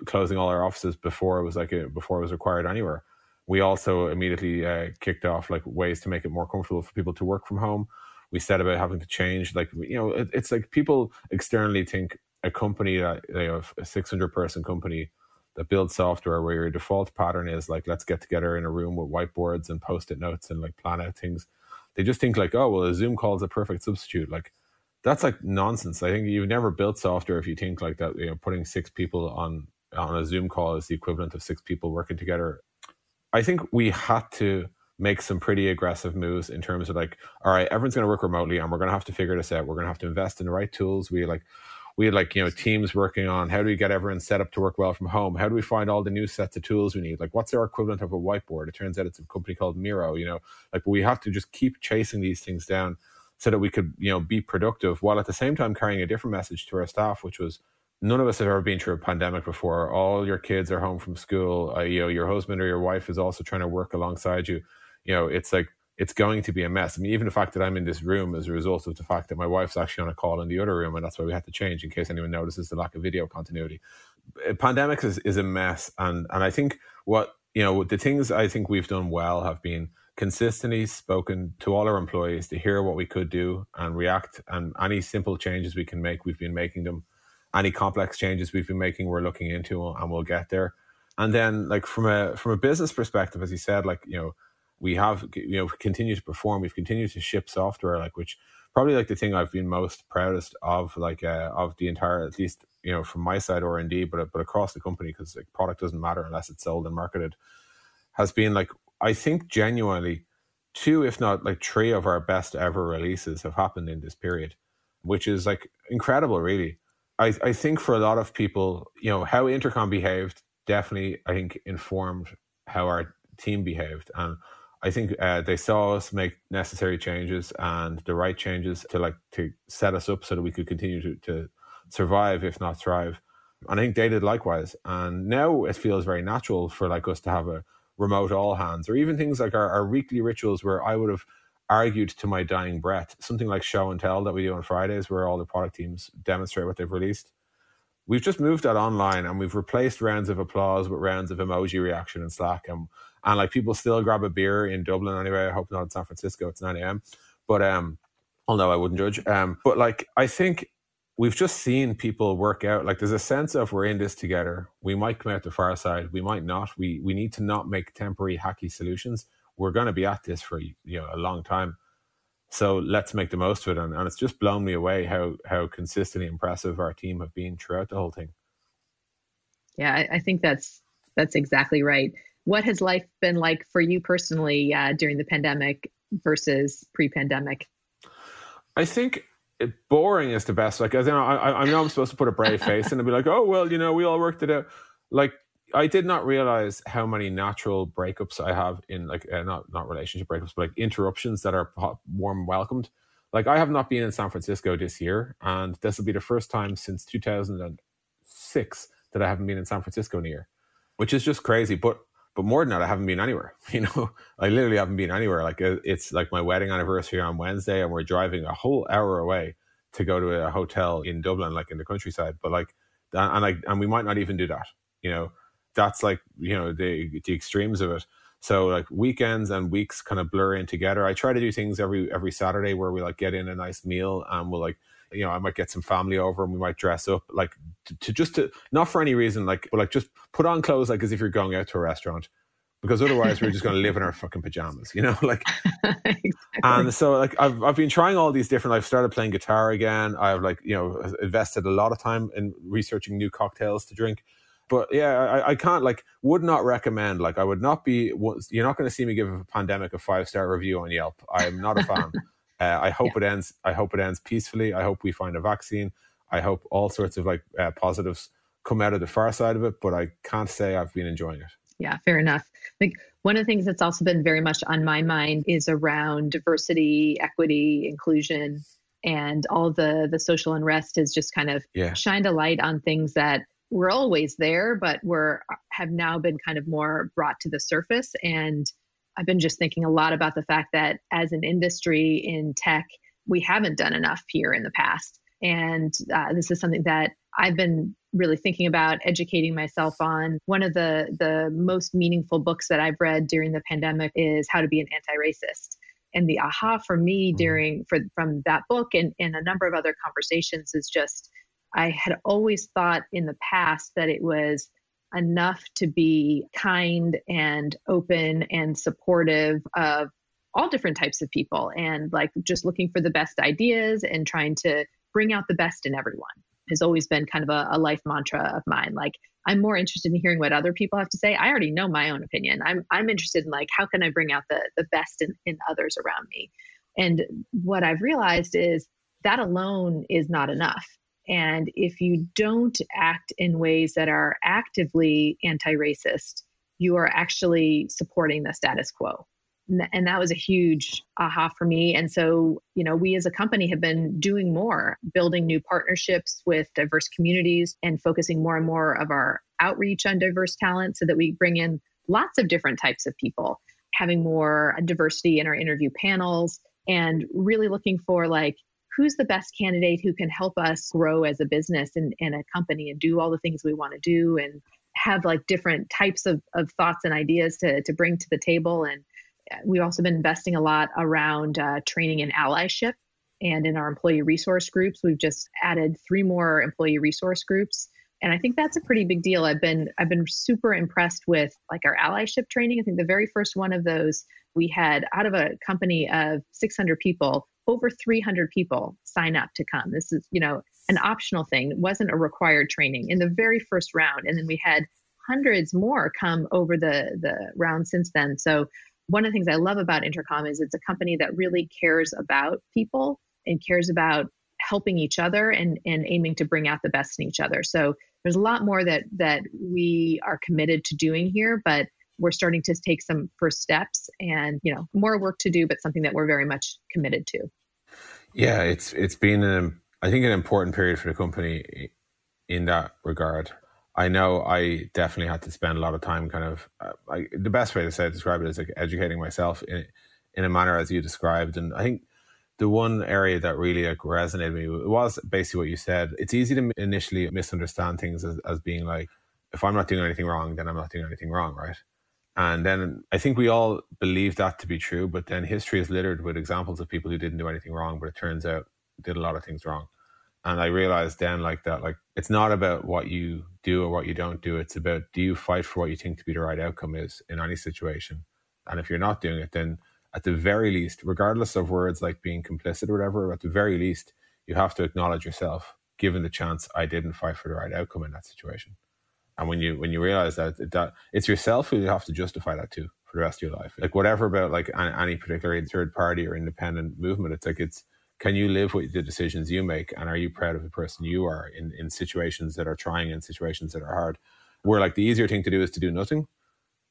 closing all our offices before it was required anywhere. We also immediately kicked off ways to make it more comfortable for people to work from home. We said about having to change it's people externally think a company that a 600 person company that builds software where your default pattern is let's get together in a room with whiteboards and post-it notes and plan out things. They just think oh, well, a Zoom call is a perfect substitute. That's nonsense. I think you've never built software if you think that, putting six people on a Zoom call is the equivalent of six people working together. I think we had to make some pretty aggressive moves in terms of all right, everyone's going to work remotely and we're going to have to figure this out. We're going to have to invest in the right tools. We had teams working on how do we get everyone set up to work well from home? How do we find all the new sets of tools we need? What's our equivalent of a whiteboard? It turns out it's a company called Miro, but we have to just keep chasing these things down so that we could, be productive while at the same time carrying a different message to our staff, which was none of us have ever been through a pandemic before. All your kids are home from school. Your husband or your wife is also trying to work alongside you. It's going to be a mess. I mean, even the fact that I'm in this room is a result of the fact that my wife's actually on a call in the other room, and that's why we had to change in case anyone notices the lack of video continuity. Pandemics is a mess. And I think the things I think we've done well have been consistently spoken to all our employees to hear what we could do and react. And any simple changes we can make, we've been making them. Any complex changes we've been making, we're looking into and we'll get there. And then from a business perspective, as you said, we have, continued to perform. We've continued to ship software, which probably the thing I've been most proudest of, of the entire, at least, from my side or indeed, but across the company, because product doesn't matter unless it's sold and marketed, has been I think genuinely two, if not three of our best ever releases have happened in this period, which is incredible, really. I think for a lot of people, how Intercom behaved definitely, I think, informed how our team behaved. And I think they saw us make necessary changes and the right changes to set us up so that we could continue to survive, if not thrive. And I think they did likewise. And now it feels very natural for us to have a remote all hands, or even things our weekly rituals where I would have argued to my dying breath, something like show and tell that we do on Fridays where all the product teams demonstrate what they've released. We've just moved that online and we've replaced rounds of applause with rounds of emoji reaction in Slack. And people still grab a beer in Dublin anyway. I hope not in San Francisco. It's 9 a.m. But although I wouldn't judge. But I think we've just seen people work out, like there's a sense of we're in this together. We might come out the far side. We might not. We need to not make temporary hacky solutions. We're going to be at this for a long time. So let's make the most of it. And it's just blown me away how consistently impressive our team have been throughout the whole thing. Yeah, I think that's exactly right. What has life been like for you personally during the pandemic versus pre-pandemic? I think boring is the best. Like, as you know, I know I'm supposed to put a brave face in and be like, oh, well, we all worked it out. Like, I did not realize how many natural breakups I have in like, not relationship breakups, but like interruptions that are warm welcomed. Like, I have not been in San Francisco this year, and this will be the first time since 2006 that I haven't been in San Francisco in a year, which is just crazy. But more than that, I haven't been anywhere. I literally haven't been anywhere. Like, it's like my wedding anniversary on Wednesday, and we're driving a whole hour away to go to a hotel in Dublin, like in the countryside. But and we might not even do that. That's like, the extremes of it. So like weekends and weeks kind of blur in together. I try to do things every Saturday where we like get in a nice meal, and we'll like, I might get some family over, and we might dress up like to not for any reason, like, but like just put on clothes like as if you're going out to a restaurant, because otherwise we're just going to live in our fucking pajamas, like. Exactly. And so like I've been trying all these different. I've started playing guitar again. I've like invested a lot of time in researching new cocktails to drink. But yeah, I can't would not recommend, like I would not be, you're not going to see me give a pandemic a 5-star review on Yelp. I am not a fan. I hope it ends. I hope it ends peacefully. I hope we find a vaccine. I hope all sorts of positives come out of the far side of it, but I can't say I've been enjoying it. Yeah, fair enough. Like, one of the things that's also been very much on my mind is around diversity, equity, inclusion, and all the social unrest has just kind of shined a light on things that were always there, but have now been kind of more brought to the surface. And I've been just thinking a lot about the fact that as an industry in tech, we haven't done enough here in the past. And this is something that I've been really thinking about, educating myself on. One of the most meaningful books that I've read during the pandemic is How to Be an Anti-Racist. And the aha for me from that book and a number of other conversations is just, I had always thought in the past that it was enough to be kind and open and supportive of all different types of people, and like just looking for the best ideas and trying to bring out the best in everyone has always been kind of a life mantra of mine. Like, I'm more interested in hearing what other people have to say. I already know my own opinion. I'm interested in like, how can I bring out the best in others around me? And what I've realized is that alone is not enough. And if you don't act in ways that are actively anti-racist, you are actually supporting the status quo. And that was a huge aha for me. And so, we as a company have been doing more, building new partnerships with diverse communities and focusing more and more of our outreach on diverse talent so that we bring in lots of different types of people, having more diversity in our interview panels and really looking for like, who's the best candidate who can help us grow as a business and a company and do all the things we want to do and have like different types of thoughts and ideas to bring to the table. And we've also been investing a lot around training and allyship. And in our employee resource groups, we've just added 3 more employee resource groups. And I think that's a pretty big deal. I've been super impressed with like our allyship training. I think the very first one of those we had out of a company of 600 people, over 300 people sign up to come. This is, an optional thing. It wasn't a required training in the very first round. And then we had hundreds more come over the round since then. So one of the things I love about Intercom is it's a company that really cares about people and cares about helping each other and aiming to bring out the best in each other. So there's a lot more that we are committed to doing here, but we're starting to take some first steps and, more work to do, but something that we're very much committed to. Yeah, it's been, I think, an important period for the company in that regard. I know I definitely had to spend a lot of time kind of, the best way to describe it is like educating myself in a manner as you described. And I think the one area that really like resonated with me was basically what you said. It's easy to initially misunderstand things as being like, if I'm not doing anything wrong, then I'm not doing anything wrong, right? And then I think we all believe that to be true, but then history is littered with examples of people who didn't do anything wrong, but it turns out did a lot of things wrong. And I realized then like it's not about what you do or what you don't do. It's about, do you fight for what you think to be the right outcome is in any situation? And if you're not doing it, then at the very least, regardless of words like being complicit or whatever, at the very least, you have to acknowledge yourself, given the chance I didn't fight for the right outcome in that situation. And when you realize that it's yourself who you have to justify that to for the rest of your life. Like whatever about like any particular third party or independent movement, it's can you live with the decisions you make? And are you proud of the person you are in situations that are trying and situations that are hard? Where like the easier thing to do is to do nothing.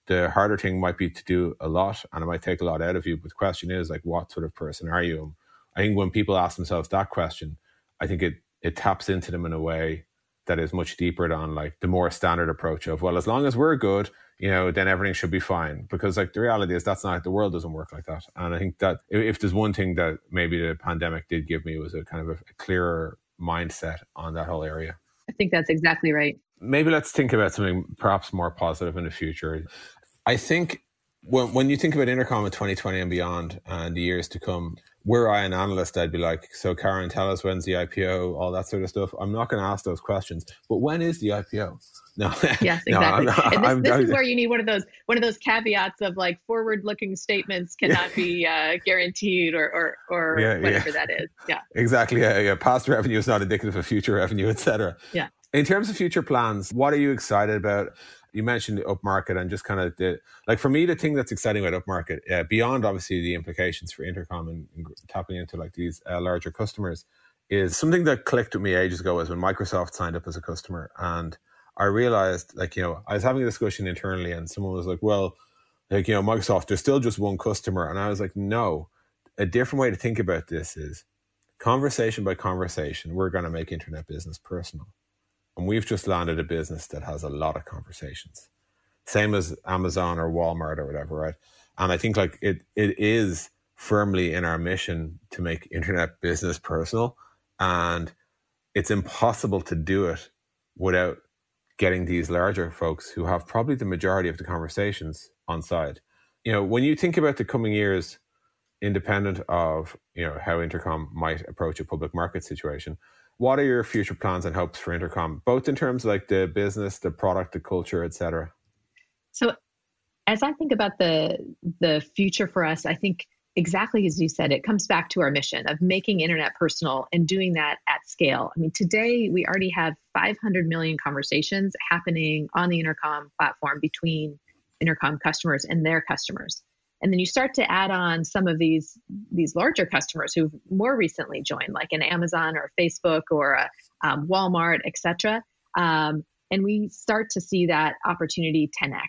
The harder thing might be to do a lot, and it might take a lot out of you. But the question is like, what sort of person are you? I think when people ask themselves that question, I think it taps into them in a way that is much deeper than like the more standard approach of, well, as long as we're good, you know, then everything should be fine. Because like the reality is the world doesn't work like that. And I think that if there's one thing that maybe the pandemic did give me, was a kind of a clearer mindset on that whole area. I think that's exactly right. Maybe let's think about something perhaps more positive in the future. I think when you think about Intercom in 2020 and beyond and the years to come, were I an analyst, I'd be like, so Karen, tell us when's the IPO, all that sort of stuff. I'm not going to ask those questions, but when is the IPO? No. Yes, exactly. This is where you need one of those caveats of like forward-looking statements cannot be guaranteed or whatever that is. Yeah, exactly. Yeah. Past revenue is not indicative of future revenue, etc. Yeah. In terms of future plans, what are you excited about? You mentioned the upmarket and just kind of for me, the thing that's exciting about upmarket, beyond obviously the implications for Intercom and tapping into like these larger customers, is something that clicked with me ages ago was when Microsoft signed up as a customer. And I realized I was having a discussion internally and someone was like, well, Microsoft, there's still just one customer. And I was like, no, a different way to think about this is conversation by conversation, we're going to make internet business personal. And we've just landed a business that has a lot of conversations, same as Amazon or Walmart or whatever, right? And I think like it is firmly in our mission to make internet business personal, and it's impossible to do it without getting these larger folks who have probably the majority of the conversations on side. When you think about the coming years, independent of how Intercom might approach a public market situation, what are your future plans and hopes for Intercom, both in terms of like the business, the product, the culture, et cetera? So as I think about the future for us, I think exactly as you said, it comes back to our mission of making internet personal and doing that at scale. I mean, today we already have 500 million conversations happening on the Intercom platform between Intercom customers and their customers. And then you start to add on some of these larger customers who've more recently joined, like an Amazon or Facebook or Walmart, et cetera. And we start to see that opportunity 10x.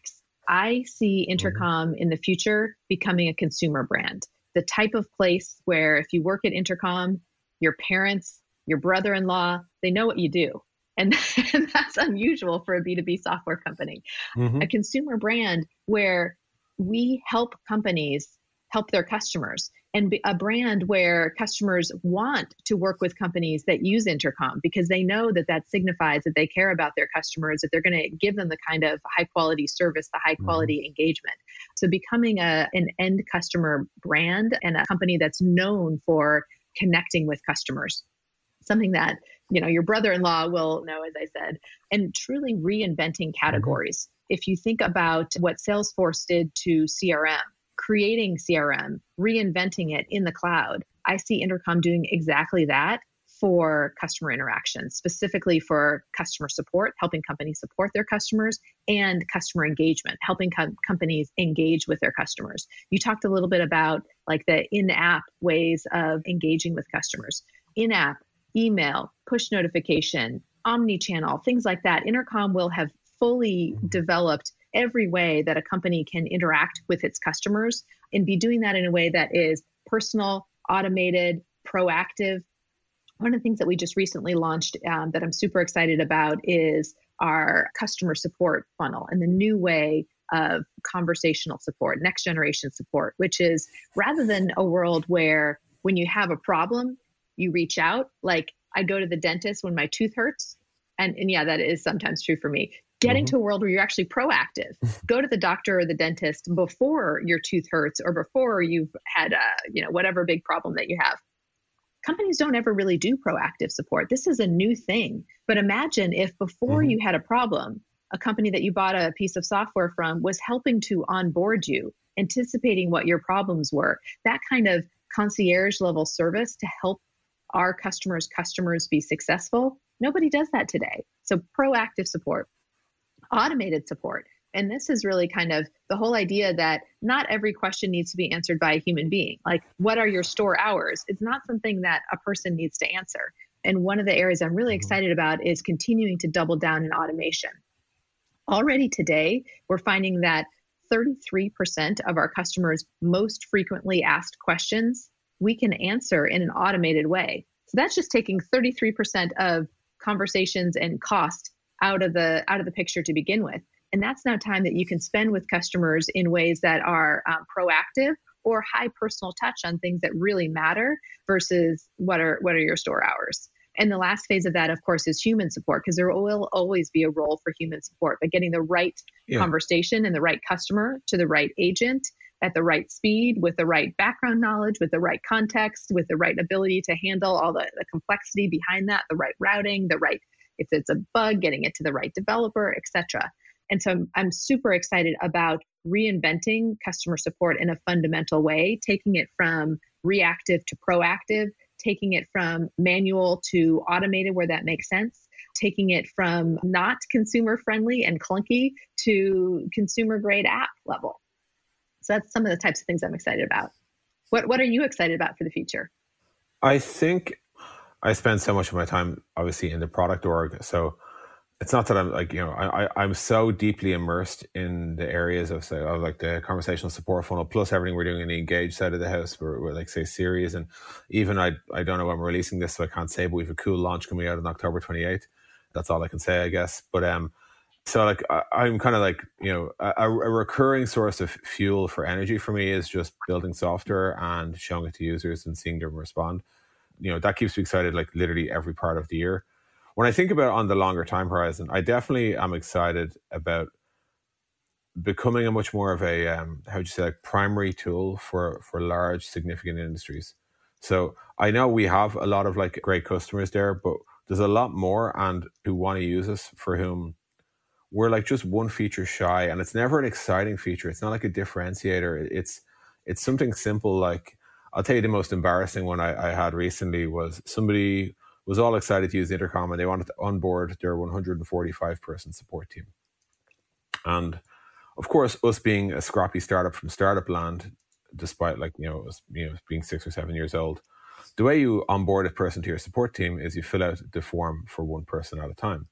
I see Intercom in the future becoming a consumer brand, the type of place where if you work at Intercom, your parents, your brother-in-law, they know what you do. And that's unusual for a B2B software company. Mm-hmm. A consumer brand where we help companies help their customers, and be a brand where customers want to work with companies that use Intercom because they know that signifies that they care about their customers, that they're going to give them the kind of high quality service, the high quality engagement. So becoming an end customer brand and a company that's known for connecting with customers, something that, your brother-in-law will know, as I said, and truly reinventing categories. If you think about what Salesforce did to CRM, creating CRM, reinventing it in the cloud, I see Intercom doing exactly that for customer interaction, specifically for customer support, helping companies support their customers, and customer engagement, helping companies engage with their customers. You talked a little bit about like the in-app ways of engaging with customers, in-app, email, push notification, omni-channel, things like that. Intercom will have fully developed every way that a company can interact with its customers and be doing that in a way that is personal, automated, proactive. One of the things that we just recently launched that I'm super excited about is our customer support funnel and the new way of conversational support, next generation support, which is rather than a world where when you have a problem, you reach out. Like I go to the dentist when my tooth hurts. And yeah, that is sometimes true for me. Getting to a world where you're actually proactive. Go to the doctor or the dentist before your tooth hurts or before you've had whatever big problem that you have. companies don't ever really do proactive support. This is a new thing. But imagine if before you had a problem, a company that you bought a piece of software from was helping to onboard you, anticipating what your problems were. That kind of concierge level service to help our customers be successful. Nobody does that today. So proactive support, automated support. And this is really kind of the whole idea that not every question needs to be answered by a human being. Like, what are your store hours? It's not something that a person needs to answer. And one of the areas I'm really excited about is continuing to double down in automation. Already today, we're finding that 33% of our customers' most frequently asked questions we can answer in an automated way. So that's just taking 33% of conversations and cost out of the picture to begin with. And that's now time that you can spend with customers in ways that are proactive or high personal touch on things that really matter versus what are your store hours. And the last phase of that, of course, is human support, because there will always be a role for human support. But getting the right conversation and the right customer to the right agent at the right speed, with the right background knowledge, with the right context, with the right ability to handle all the complexity behind that, the right routing, the right, if it's a bug, getting it to the right developer, etc. And so I'm super excited about reinventing customer support in a fundamental way, taking it from reactive to proactive, taking it from manual to automated where that makes sense, taking it from not consumer friendly and clunky to consumer grade app level. So that's some of the types of things I'm excited about. What are you excited about for the future? I think I spend so much of my time, obviously, in the product org. So it's not that I'm like, you know, I'm so deeply immersed in the areas of, say, of like the conversational support funnel, plus everything we're doing in the engage side of the house. We're like, say, series. And even I don't know when we're releasing this, so I can't say, but we have a cool launch coming out on October 28th. That's all I can say, I guess. But so like I'm kind of like, you know, a recurring source of fuel for energy for me is just building software and showing it to users and seeing them respond. You know, that keeps me excited like literally every part of the year. When I think about on the longer time horizon, I definitely am excited about becoming a much more of a, how would you say, like primary tool for large, significant industries. So I know we have a lot of like great customers there, but there's a lot more and who want to use us for whom we're like just one feature shy, and it's never an exciting feature. It's not like a differentiator. It's something simple. Like, I'll tell you the most embarrassing one I had recently was somebody was all excited to use Intercom and they wanted to onboard their 145-person support team. And of course, us being a scrappy startup from startup land, despite like, you know, being 6 or 7 years old, the way you onboard a person to your support team is you fill out the form for one person at a time,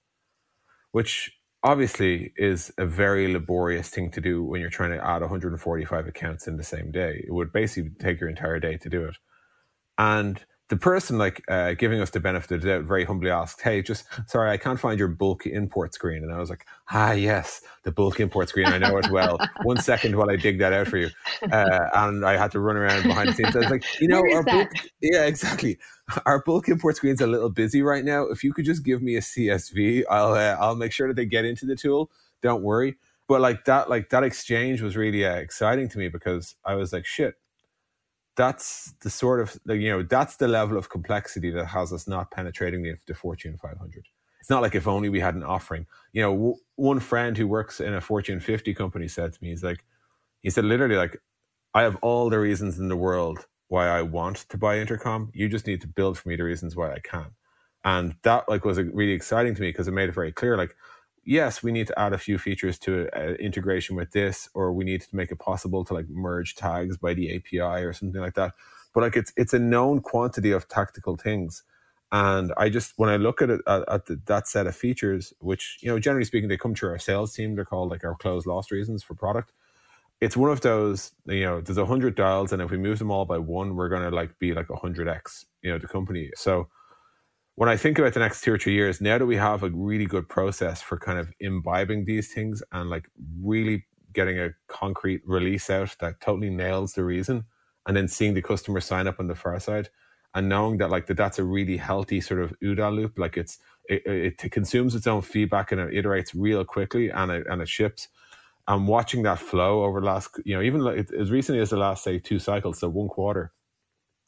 which obviously is a very laborious thing to do when you're trying to add 145 accounts in the same day. It would basically take your entire day to do it. And the person like giving us the benefit of the doubt very humbly asked, "Hey, just sorry, I can't find your bulk import screen." And I was like, "Ah, yes, the bulk import screen. I know it well. 1 second while I dig that out for you." And I had to run around behind the scenes. I was like, "You know, our bulk, yeah, exactly. Our bulk import screen's a little busy right now. If you could just give me a CSV, I'll make sure that they get into the tool. Don't worry." But like that exchange was really exciting to me, because I was like, shit, that's the sort of, you know, that's the level of complexity that has us not penetrating the Fortune 500. It's not like if only we had an offering. You know, one friend who works in a Fortune 50 company said to me, he said literally like, "I have all the reasons in the world why I want to buy Intercom. You just need to build for me the reasons why I can." And that like was really exciting to me, because it made it very clear, like, yes, we need to add a few features to integration with this, or we need to make it possible to like merge tags by the API or something like that. But like it's a known quantity of tactical things. And I just, when I look at it, that set of features, which, you know, generally speaking, they come through our sales team. They're called like our closed loss reasons for product. It's one of those, you know, there's 100 dials, and if we move them all by one, we're going to like be like 100x, you know, the company. So when I think about the next 2 or 3 years, now that we have a really good process for kind of imbibing these things and like really getting a concrete release out that totally nails the reason, and then seeing the customer sign up on the far side and knowing that like that's a really healthy sort of OODA loop, like it consumes its own feedback and it iterates real quickly and it ships. And watching that flow over the last, you know, even like as recently as the last, say, 2 cycles, so 1 quarter,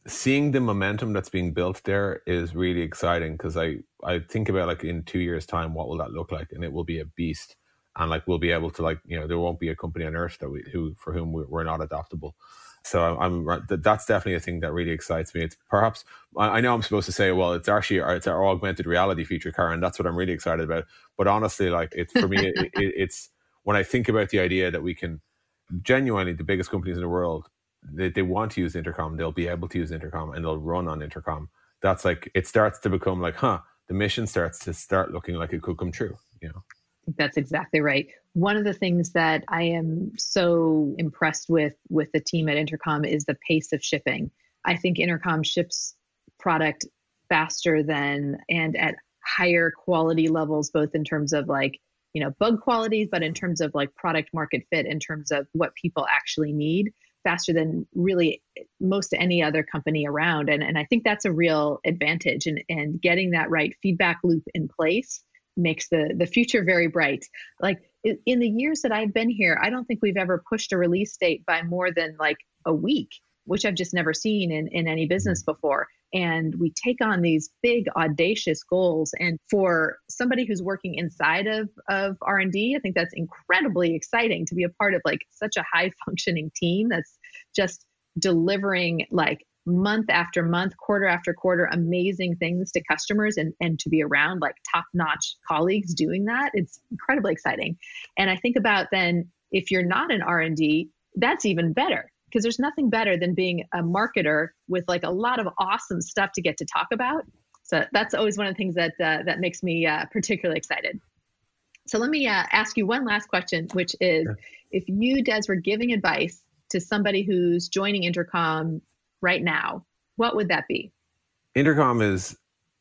seeing the momentum that's being built there is really exciting, because I think about, like, in 2 years' time, what will that look like? And it will be a beast. And, like, we'll be able to, like, you know, there won't be a company on earth that for whom we're not adaptable. So that's definitely a thing that really excites me. It's perhaps, I know I'm supposed to say, well, it's our augmented reality feature, Karen. That's what I'm really excited about. But honestly, like, it's for me, it's when I think about the idea that we can genuinely, the biggest companies in the world, they want to use Intercom, they'll be able to use Intercom, and they'll run on Intercom. That's like, it starts to become like, the mission starts to start looking like it could come true, you know? That's exactly right. One of the things that I am so impressed with the team at Intercom is the pace of shipping. I think Intercom ships product faster than, and at higher quality levels, both in terms of, like, you know, bug qualities, but in terms of, like, product market fit, in terms of what people actually need, faster than really most any other company around. And I think that's a real advantage, and getting that right feedback loop in place makes the future very bright. Like, in the years that I've been here, I don't think we've ever pushed a release date by more than, like, a week, which I've just never seen in any business before. And we take on these big, audacious goals. And for somebody who's working inside of R&D, I think that's incredibly exciting to be a part of, like, such a high functioning team that's just delivering, like, month after month, quarter after quarter, amazing things to customers, and to be around, like, top-notch colleagues doing that. It's incredibly exciting. And I think about then, if you're not in R&D, that's even better, because there's nothing better than being a marketer with, like, a lot of awesome stuff to get to talk about. So that's always one of the things that that makes me particularly excited. So let me ask you one last question, which is, if you, Des, were giving advice to somebody who's joining Intercom right now, what would that be? Intercom is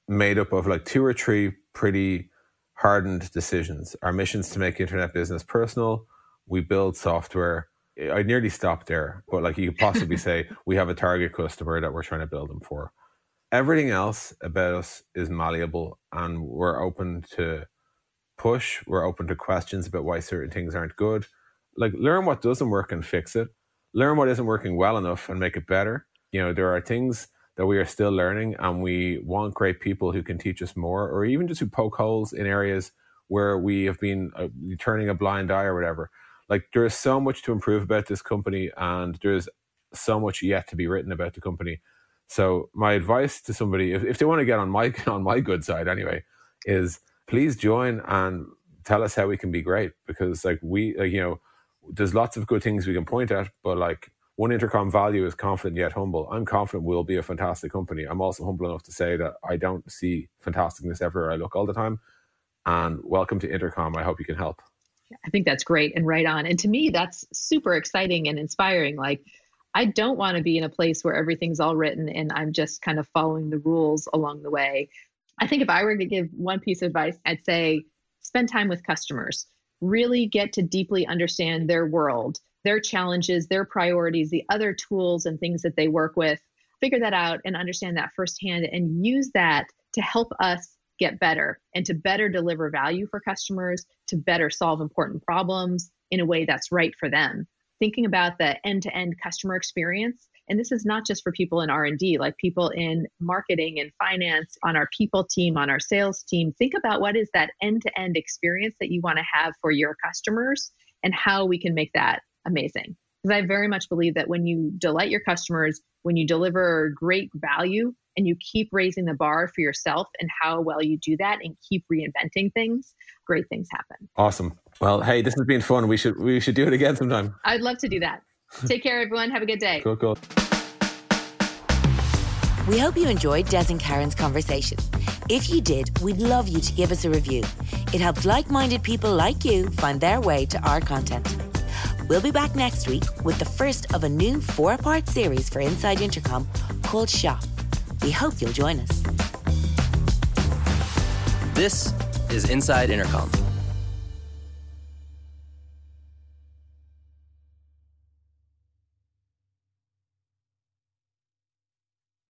made up of, like, two or three pretty hardened decisions. Our mission's to make internet business personal. We build software. I nearly stopped there, but, like, you could possibly say we have a target customer that we're trying to build them for. Everything else about us is malleable, and we're open to push. We're open to questions about why certain things aren't good. Like, learn what doesn't work and fix it. Learn what isn't working well enough and make it better. You know, there are things that we are still learning, and we want great people who can teach us more, or even just who poke holes in areas where we have been turning a blind eye or whatever. Like, there is so much to improve about this company, and there is so much yet to be written about the company. So my advice to somebody, if they want to get on my good side anyway, is please join and tell us how we can be great, because, like, we, you know, there's lots of good things we can point at, but, like, one Intercom value is confident yet humble. I'm confident we'll be a fantastic company. I'm also humble enough to say that I don't see fantasticness everywhere I look all the time. And welcome to Intercom. I hope you can help. I think that's great and right on. And to me, that's super exciting and inspiring. Like, I don't want to be in a place where everything's all written and I'm just kind of following the rules along the way. I think if I were to give one piece of advice, I'd say spend time with customers. Really get to deeply understand their world, their challenges, their priorities, the other tools and things that they work with. Figure that out and understand that firsthand, and use that to help us get better and to better deliver value for customers, to better solve important problems in a way that's right for them. Thinking about the end-to-end customer experience, and this is not just for people in R&D, like people in marketing and finance, on our people team, on our sales team. Think about what is that end-to-end experience that you want to have for your customers and how we can make that amazing. Because I very much believe that when you delight your customers, when you deliver great value and you keep raising the bar for yourself and how well you do that and keep reinventing things, great things happen. Awesome. Well, hey, this has been fun. We should do it again sometime. I'd love to do that. Take care, everyone. Have a good day. Cool. We hope you enjoyed Des and Karen's conversation. If you did, we'd love you to give us a review. It helps like-minded people like you find their way to our content. We'll be back next week with the first of a new 4-part series for Inside Intercom called Shop. We hope you'll join us. This is Inside Intercom.